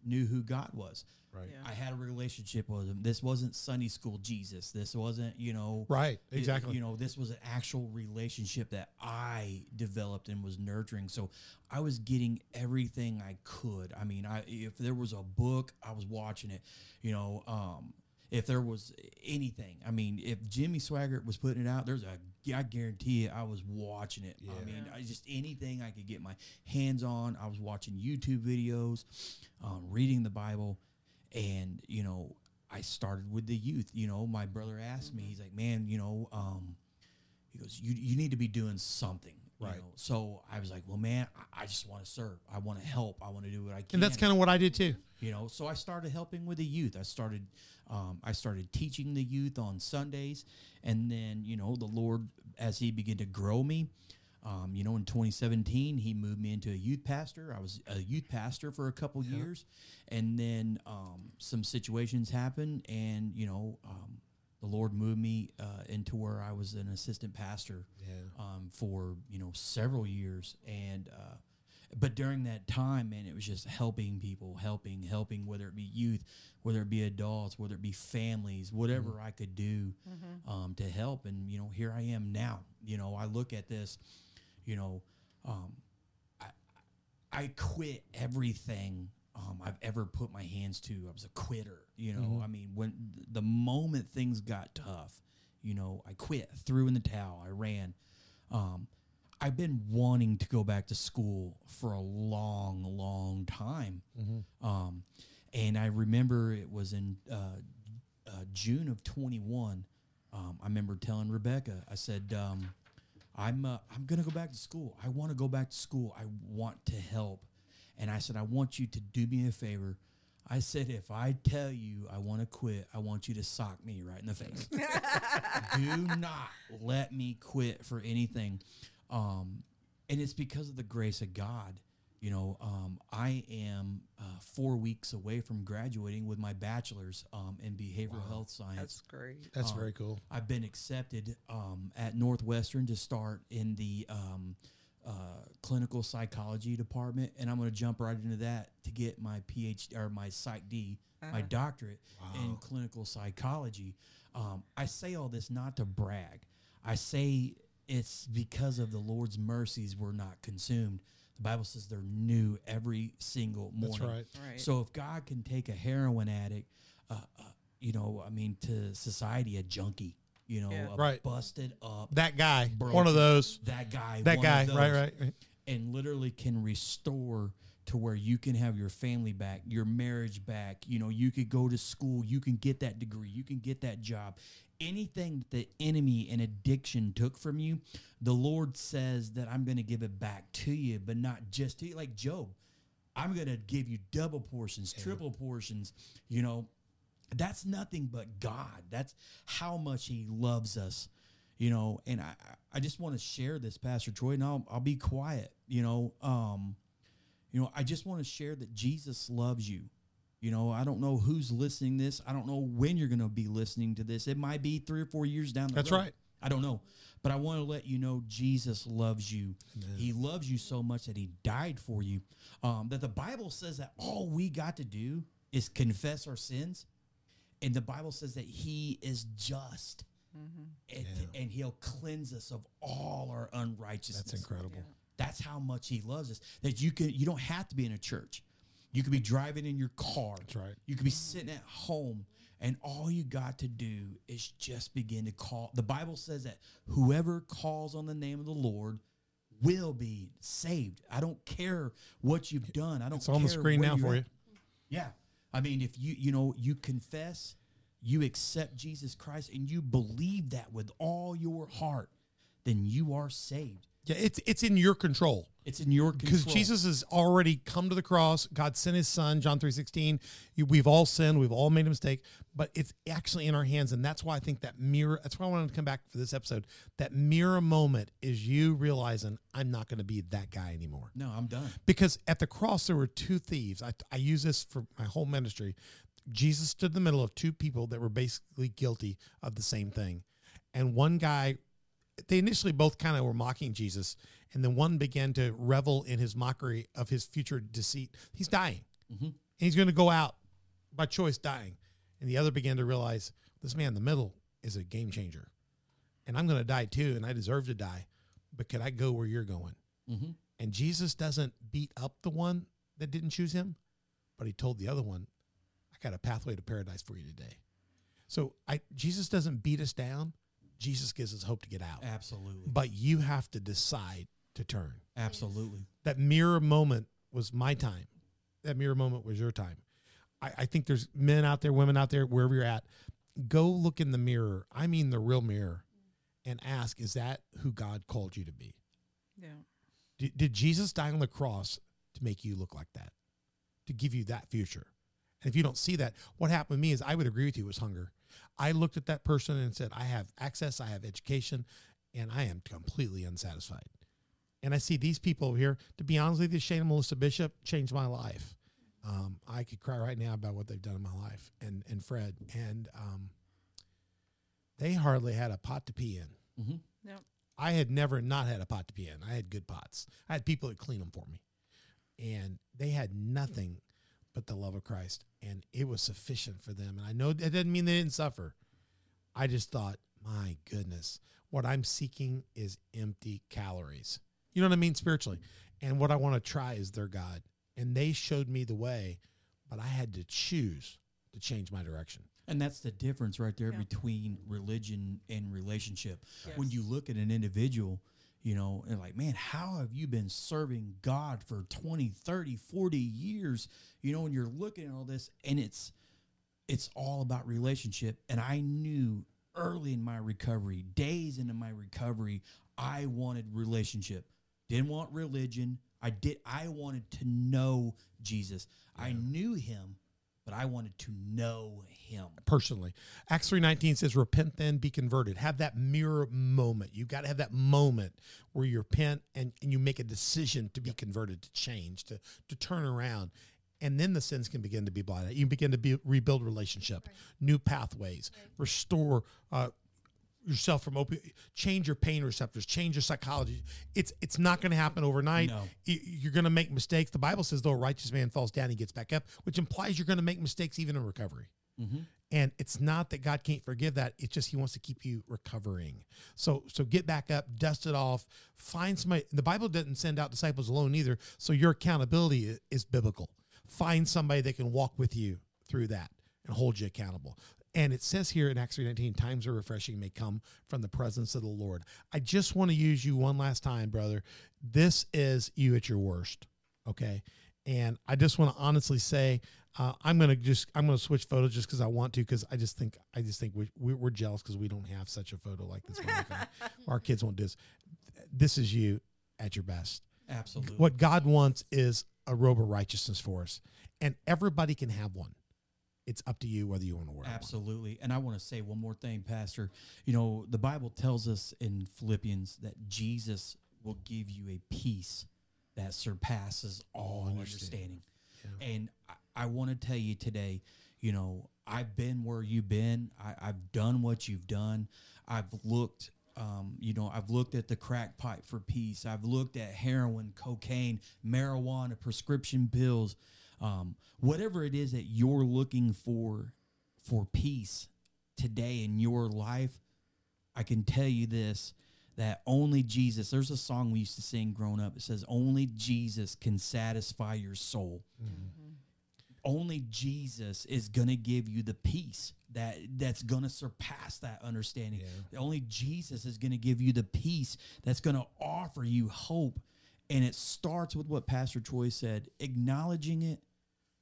knew who God was. Right. Yeah. I had a relationship with him. This wasn't Sunday school Jesus. This wasn't, you know, right. Exactly. It, you know, this was an actual relationship that I developed and was nurturing. So I was getting everything I could. I mean, I, if there was a book, I was watching it, you know, um, if there was anything, I mean, if Jimmy Swaggart was putting it out, there's a, I guarantee it, I was watching it. Yeah. I mean, I just anything I could get my hands on. I was watching YouTube videos, um, reading the Bible, and you know, I started with the youth. You know, my brother asked me, he's like, "Man, you know," um, he goes, "you you need to be doing something." Right. You know? So I was like, well, man, I just want to serve. I want to help. I want to do what I can. And that's kind of what I did too. You know, so I started helping with the youth. I started, um, I started teaching the youth on Sundays, and then you know the Lord, as He began to grow me, um, you know, in twenty seventeen He moved me into a youth pastor. I was a youth pastor for a couple yeah. years, and then um, some situations happened, and you know. Um, The Lord moved me uh, into where I was an assistant pastor yeah. um, for, you know, several years. And uh, but during that time, man, it was just helping people, helping, helping, whether it be youth, whether it be adults, whether it be families, whatever mm-hmm. I could do mm-hmm. um, to help. And, you know, here I am now. You know, I look at this, you know, um, I, I quit everything Um, I've ever put my hands to. I was a quitter, you know. Mm-hmm. I mean, when the moment things got tough, you know, I quit, threw in the towel, I ran. Um, I've been wanting to go back to school for a long, long time. Mm-hmm. Um, and I remember it was in uh, uh, June of twenty-one. Um, I remember telling Rebecca, I said, um, I'm, uh, I'm going to go back to school. I want to go back to school. I want to help. And I said, I want you to do me a favor. I said, if I tell you I want to quit, I want you to sock me right in the face. Do not let me quit for anything. Um, and it's because of the grace of God. You know, um, I am uh, four weeks away from graduating with my bachelor's um, in behavioral wow. health science. That's great. That's um, very cool. I've been accepted um, at Northwestern to start in the um, – Uh, clinical psychology department, and I'm going to jump right into that to get my PhD or my Psych D, uh-huh. my doctorate wow. in clinical psychology. Um, I say all this not to brag. I say it's because of the Lord's mercies we're not consumed. The Bible says they're new every single morning. That's right. Right. So if God can take a heroin addict, uh, uh, you know, I mean, to society, a junkie. You know, yeah. a right. busted up. That guy, broken, one of those. That guy, that one guy, of those, right, right, right. And literally can restore to where you can have your family back, your marriage back. You know, you could go to school, you can get that degree, you can get that job. Anything that the enemy and addiction took from you, the Lord says that I'm going to give it back to you, but not just to you. Like Job, I'm going to give you double portions, triple portions, you know. That's nothing but God. That's how much he loves us, you know. And I, I just want to share this, Pastor Troy, and I'll, I'll be quiet, you know. Um, you know, I just want to share that Jesus loves you. You know, I don't know who's listening to this. I don't know when you're going to be listening to this. It might be three or four years down the road. That's right. I don't know. But I want to let you know Jesus loves you. Amen. He loves you so much that he died for you. Um, that the Bible says that all we got to do is confess our sins. And the Bible says that he is just, mm-hmm. and, yeah. and he'll cleanse us of all our unrighteousness. That's incredible. Yeah. That's how much he loves us. That you can, you don't have to be in a church. You could be driving in your car. That's right. You could be sitting at home, and all you got to do is just begin to call. The Bible says that whoever calls on the name of the Lord will be saved. I don't care what you've done. I don't. It's care on the screen now for you. Yeah. I mean, if you, you know, you confess, you accept Jesus Christ, and you believe that with all your heart, then you are saved. Yeah, it's it's in your control. It's in your control. Because Jesus has already come to the cross. God sent his son, John three sixteen. We've all sinned. We've all made a mistake. But it's actually in our hands, and that's why I think that mirror, that's why I wanted to come back for this episode. That mirror moment is you realizing, I'm not going to be that guy anymore. No, I'm done. Because at the cross, there were two thieves. I, I use this for my whole ministry. Jesus stood in the middle of two people that were basically guilty of the same thing. And one guy, they initially both kind of were mocking Jesus, and then one began to revel in his mockery of his future deceit. He's dying. Mm-hmm. And he's going to go out by choice dying. And the other began to realize, this man in the middle is a game changer. And I'm going to die too, and I deserve to die, but could I go where you're going? Mm-hmm. And Jesus doesn't beat up the one that didn't choose him, but he told the other one, I got a pathway to paradise for you today. So I, Jesus doesn't beat us down. Jesus gives us hope to get out. Absolutely. But you have to decide to turn. Absolutely. That mirror moment was my time. That mirror moment was your time. I, I think there's men out there, women out there, wherever you're at, go look in the mirror. I mean the real mirror, and ask, is that who God called you to be? Yeah. Did, did Jesus die on the cross to make you look like that, to give you that future? And if you don't see that, what happened to me is, I would agree with you, it was hunger. I looked at that person and said, I have access, I have education, and I am completely unsatisfied. And I see these people over here, to be honest with you, Shane and Melissa Bishop changed my life. Um, I could cry right now about what they've done in my life, and, and Fred. And um, they hardly had a pot to pee in. Mm-hmm. Yep. I had never not had a pot to pee in. I had good pots. I had people that clean them for me. And they had nothing but the love of Christ, and it was sufficient for them. And I know that doesn't mean they didn't suffer. I just thought, my goodness, what I'm seeking is empty calories. You know what I mean? Spiritually. And what I want to try is their God. And they showed me the way, but I had to choose to change my direction. And that's the difference right there, yeah, between religion and relationship. Yes. When you look at an individual, you know, and like, man, how have you been serving God for twenty, thirty, forty years? You know, and you're looking at all this, and it's it's all about relationship. And I knew early in my recovery, days into my recovery, I wanted relationship. Didn't want religion. I did. I wanted to know Jesus. Yeah. I knew him, but I wanted to know him personally. Acts three nineteen says, repent then, be converted. Have that mirror moment. You got to have that moment where you repent and, and you make a decision to be converted, to change, to, to turn around. And then the sins can begin to be blotted. You begin to be, rebuild relationship, right, new pathways, right, restore uh, yourself from opi- change your pain receptors, change your psychology. It's it's not going to happen overnight. No. You're going to make mistakes. The Bible says, though a righteous man falls down, he gets back up, which implies you're going to make mistakes even in recovery. Mm-hmm. And it's not that God can't forgive that. It's just he wants to keep you recovering. So so get back up, dust it off, find somebody. The Bible doesn't send out disciples alone either, so your accountability is biblical. Find somebody that can walk with you through that and hold you accountable. And it says here in Acts three nineteen, times of refreshing may come from the presence of the Lord. I just want to use you one last time, brother. This is you at your worst, okay? And I just want to honestly say, uh, I'm going to just, I'm going to switch photos just because I want to, because I just think, I just think we, we, we're jealous because we don't have such a photo like this one. Our kids won't do this. This is you at your best. Absolutely. What God wants is a robe of righteousness for us. And everybody can have one. It's up to you whether you want to wear it. Absolutely. And I want to say one more thing, Pastor. You know, the Bible tells us in Philippians that Jesus will give you a peace that surpasses all oh, understanding. understanding. Yeah. And I, I want to tell you today, you know, I've been where you've been. I, I've done what you've done. I've looked, um, you know, I've looked at the crack pipe for peace. I've looked at heroin, cocaine, marijuana, prescription pills. Um, whatever it is that you're looking for, for peace today in your life, I can tell you this, that only Jesus, there's a song we used to sing growing up. It says, only Jesus can satisfy your soul. Mm-hmm. Mm-hmm. Only Jesus is going to give you the peace that that's going to surpass that understanding. Yeah. Only Jesus is going to give you the peace that's going to offer you hope. And it starts with what Pastor Troy said, acknowledging it,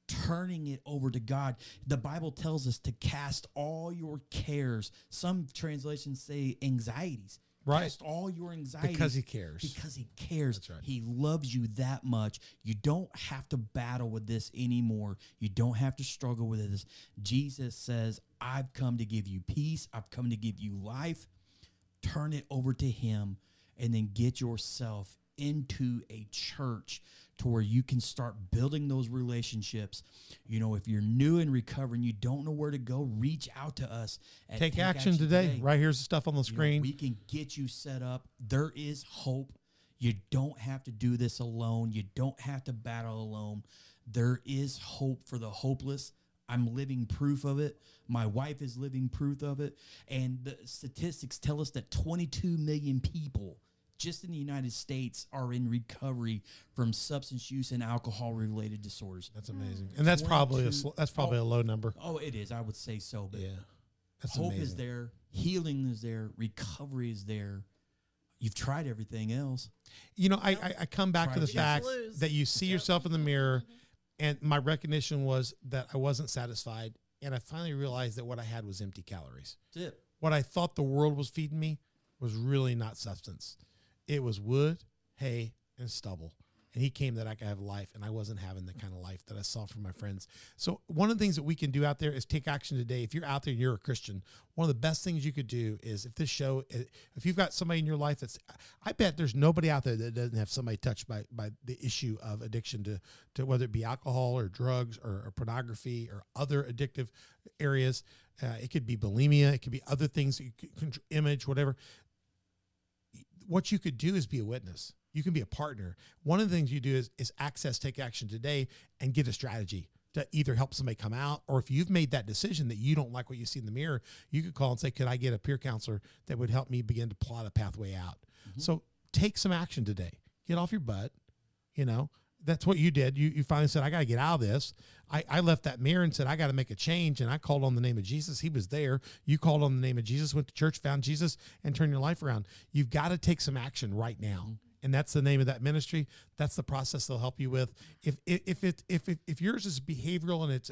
turning it over to God. The Bible tells us to cast all your cares. Some translations say anxieties. Right. Cast all your anxieties. Because he cares. Because he cares. That's right. He loves you that much. You don't have to battle with this anymore. You don't have to struggle with this. Jesus says, I've come to give you peace. I've come to give you life. Turn it over to him and then get yourself into a church to where you can start building those relationships. You know, if you're new and recovering, you don't know where to go, reach out to us at Take, Take Action, Action Today. Today. Right here's the stuff on the screen. You know, we can get you set up. There is hope. You don't have to do this alone. You don't have to battle alone. There is hope for the hopeless. I'm living proof of it. My wife is living proof of it. And the statistics tell us that twenty-two million people just in the United States are in recovery from substance use and alcohol-related disorders. That's amazing. And that's probably a, that's probably oh, a low number. Oh, it is. I would say so. But yeah, that's hope amazing. Is there. Healing is there. Recovery is there. You've tried everything else. You know, I, I, I come back Try to the fact lose. that you see yep. yourself in the mirror, and my recognition was that I wasn't satisfied, and I finally realized that what I had was empty calories. That's it. What I thought the world was feeding me was really not substance. It was wood, hay, and stubble. And he came that I could have life, and I wasn't having the kind of life that I saw from my friends. So one of the things that we can do out there is take action today. If you're out there and you're a Christian, one of the best things you could do is if this show, if you've got somebody in your life that's, I bet there's nobody out there that doesn't have somebody touched by, by the issue of addiction to, to whether it be alcohol or drugs or, or pornography or other addictive areas. Uh, it could be bulimia. It could be other things, that you could image, whatever. What you could do is be a witness. You can be a partner. One of the things you do is, is access Take Action Today and get a strategy to either help somebody come out, or if you've made that decision that you don't like what you see in the mirror, you could call and say, could I get a peer counselor that would help me begin to plot a pathway out? Mm-hmm. So take some action today. Get off your butt. You know, that's what you did. You, you finally said, I got to get out of this. I, I left that mirror and said, I got to make a change. And I called on the name of Jesus. He was there. You called on the name of Jesus, went to church, found Jesus, and turned your life around. You've got to take some action right now. And that's the name of that ministry. That's the process they'll help you with. If if if it, if, if if yours is behavioral and it's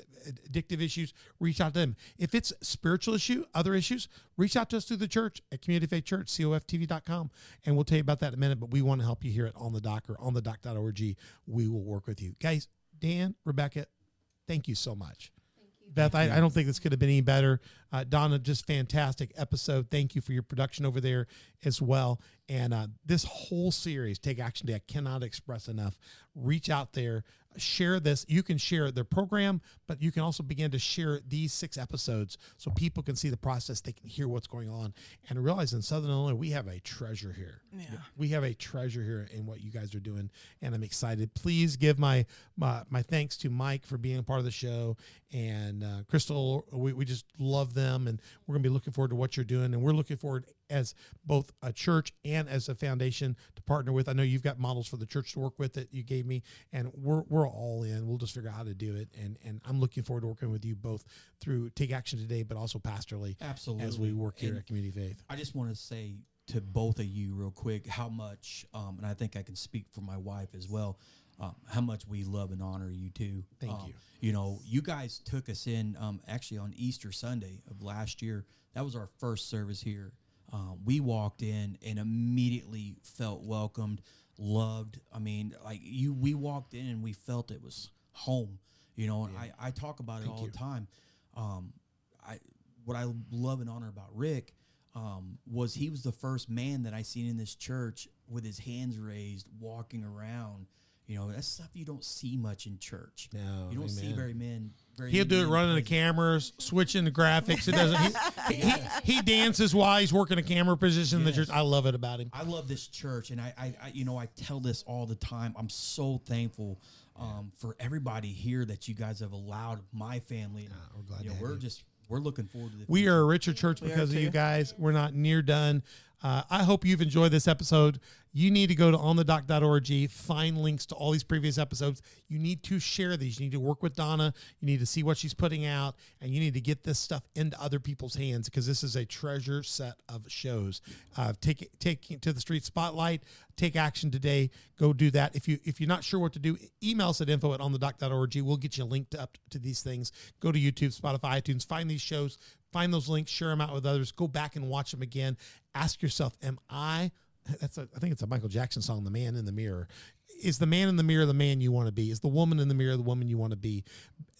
addictive issues, reach out to them. If it's spiritual issue, other issues, reach out to us through the church at Community Faith Church, C O F T V dot com, and we'll tell you about that in a minute. But we want to help you here at On the Doc or on the doc dot org. We will work with you, guys. Dan, Rebecca, thank you so much. Beth, I, I don't think this could have been any better. Uh, Donna, just fantastic episode. Thank you for your production over there as well. And uh, this whole series, Take Action Day, I cannot express enough. Reach out there. Share this. You can share their program, but you can also begin to share these six episodes so people can see the process. They can hear what's going on and realize in Southern Illinois, we have a treasure here. Yeah. We have a treasure here in what you guys are doing, and I'm excited. Please give my my, my thanks to Mike for being a part of the show, and uh, Crystal, we, we just love them, and we're going to be looking forward to what you're doing, and we're looking forward as both a church and and as a foundation to partner with. I know you've got models for the church to work with that you gave me, and we're we're all in. We'll just figure out how to do it. And and I'm looking forward to working with you both through Take Action Today, but also pastorally. Absolutely. As we work here and at Community Faith. I just want to say to both of you real quick how much, um, and I think I can speak for my wife as well, um, how much we love and honor you too. Thank um, you. You know, you guys took us in um, actually on Easter Sunday of last year. That was our first service here. Um, we walked in and immediately felt welcomed, loved. I mean, like you, we walked in and we felt it was home, you know, and yeah. I, I talk about it Thank all you. the time. Um, I, what I love and honor about Rick Um, was he was the first man that I seen in this church with his hands raised, walking around. You know, that's stuff you don't see much in church. No, you don't amen. see very men. Very He'll do it running places. the cameras, switching the graphics. It doesn't. He, yes. he, he dances while he's working a camera position yes. in the church. I love it about him. I love this church, and I, I, I you know, I tell this all the time. I'm so thankful um, yeah. for everybody here that you guys have allowed my family. And, oh, we're glad you know, we're you. just. We're looking forward to the We future. are a richer church because of you guys. We're not near done. Uh, I hope you've enjoyed this episode. You need to go to on the doc dot org, find links to all these previous episodes. You need to share these. You need to work with Donna. You need to see what she's putting out, and you need to get this stuff into other people's hands because this is a treasure set of shows. Uh, take take it to the street spotlight. Take Action Today. Go do that. If you if you're not sure what to do, email us at info at on the doc dot org. We'll get you linked up to these things. Go to YouTube, Spotify, iTunes. Find these shows. Find those links. Share them out with others. Go back and watch them again. Ask yourself, am I? That's a, I think it's a Michael Jackson song, The Man in the Mirror. Is the man in the mirror the man you want to be? Is the woman in the mirror the woman you want to be?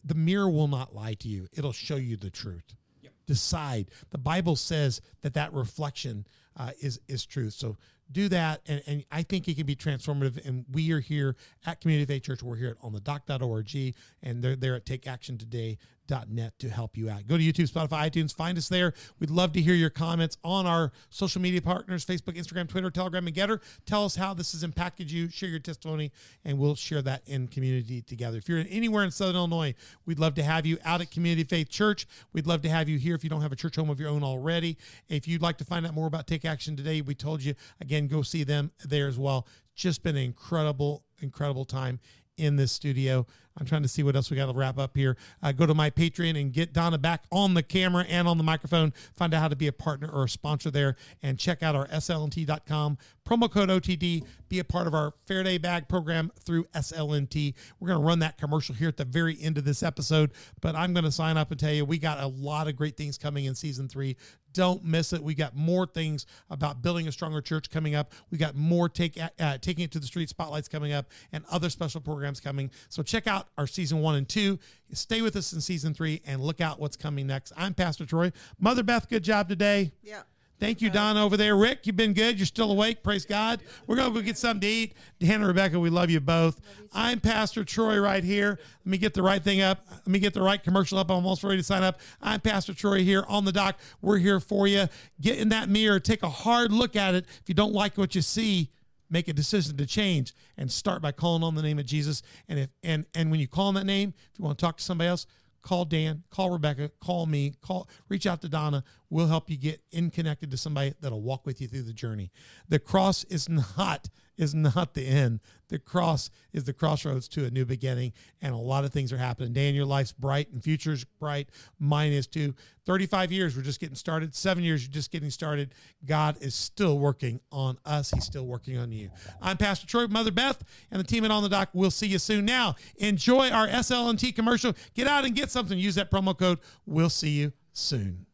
The mirror will not lie to you. It'll show you the truth. Yep. Decide. The Bible says that that reflection uh, is, is truth. So do that, and, and I think it can be transformative, and we are here at Community Faith Church. We're here at on the doc dot org, and they're there at take action today dot net to help you out. Go to YouTube, Spotify, iTunes. Find us there. We'd love to hear your comments on our social media partners, Facebook, Instagram, Twitter, Telegram, and Getter. Tell us how this has impacted you. Share your testimony, and we'll share that in community together. If you're anywhere in Southern Illinois, we'd love to have you out at Community Faith Church. We'd love to have you here if you don't have a church home of your own already. If you'd like to find out more about Take Action Today, we told you, again, go see them there as well. Just been an incredible, incredible time in this studio. I'm trying to see what else we got to wrap up here. Uh, go to my Patreon and get Donna back on the camera and on the microphone. Find out how to be a partner or a sponsor there, and check out our S L N T dot com promo code O T D. Be a part of our Faraday bag program through S L N T. We're going to run that commercial here at the very end of this episode, but I'm going to sign up and tell you we got a lot of great things coming in season three. Don't miss it. We got more things about building a stronger church coming up. We got more take uh, taking it to the street spotlights coming up, and other special programs coming. So check out our season one and two. Stay with us in season three, and look out what's coming next. I'm Pastor Troy. Mother Beth, good job today. Yeah. Thank you, Don, over there. Rick, you've been good. You're still awake. Praise God. We're going to go get something to eat. Dan and Rebecca, we love you both. Love you. I'm Pastor Troy right here. Let me get the right thing up. Let me get the right commercial up. I'm almost ready to sign up. I'm Pastor Troy here on the dock. We're here for you. Get in that mirror. Take a hard look at it. If you don't like what you see, make a decision to change, and start by calling on the name of Jesus. And if and and when you call on that name, if you want to talk to somebody else, call Dan, call Rebecca, call me, call, reach out to Donna. We'll help you get in connected to somebody that'll walk with you through the journey. The cross is not, is not the end. The cross is the crossroads to a new beginning, and a lot of things are happening. Dan, your life's bright, and future's bright. Mine is too. thirty-five years, we're just getting started. Seven years, you're just getting started. God is still working on us. He's still working on you. I'm Pastor Troy, Mother Beth, and the team at On The Doc. We'll see you soon. Now, enjoy our S L N T commercial. Get out and get something. Use that promo code. We'll see you soon.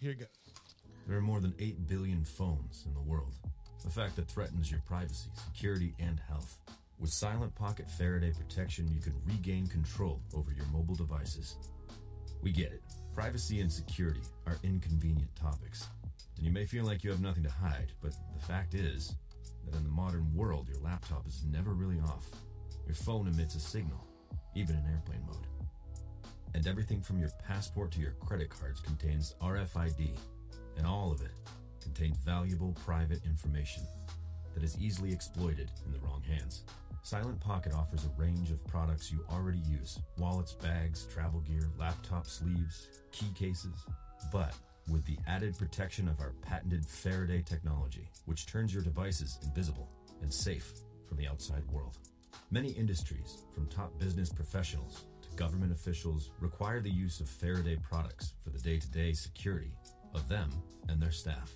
Here you go. There are more than eight billion phones in the world, a fact that threatens your privacy, security, and health. With Silent Pocket Faraday protection, you can regain control over your mobile devices. We get it. Privacy and security are inconvenient topics, and you may feel like you have nothing to hide, but the fact is that in the modern world, your laptop is never really off. Your phone emits a signal, even in airplane mode. And everything from your passport to your credit cards contains R F I D, and all of it contains valuable private information that is easily exploited in the wrong hands. Silent Pocket offers a range of products you already use: wallets, bags, travel gear, laptop sleeves, key cases. But with the added protection of our patented Faraday technology, which turns your devices invisible and safe from the outside world. Many industries, from top business professionals to government officials, require the use of Faraday products for the day-to-day security of them and their staff.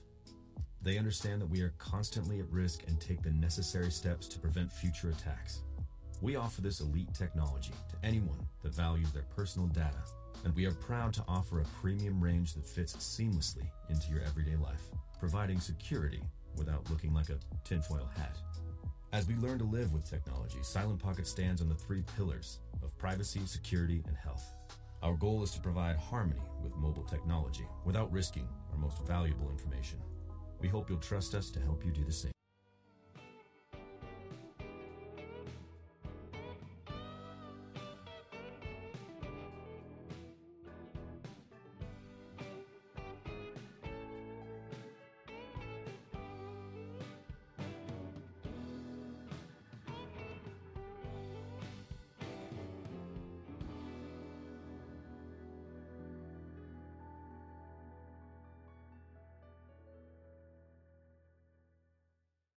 They understand that we are constantly at risk and take the necessary steps to prevent future attacks. We offer this elite technology to anyone that values their personal data, and we are proud to offer a premium range that fits seamlessly into your everyday life, providing security without looking like a tinfoil hat. As we learn to live with technology, Silent Pocket stands on the three pillars of privacy, security, and health. Our goal is to provide harmony with mobile technology without risking our most valuable information. We hope you'll trust us to help you do the same.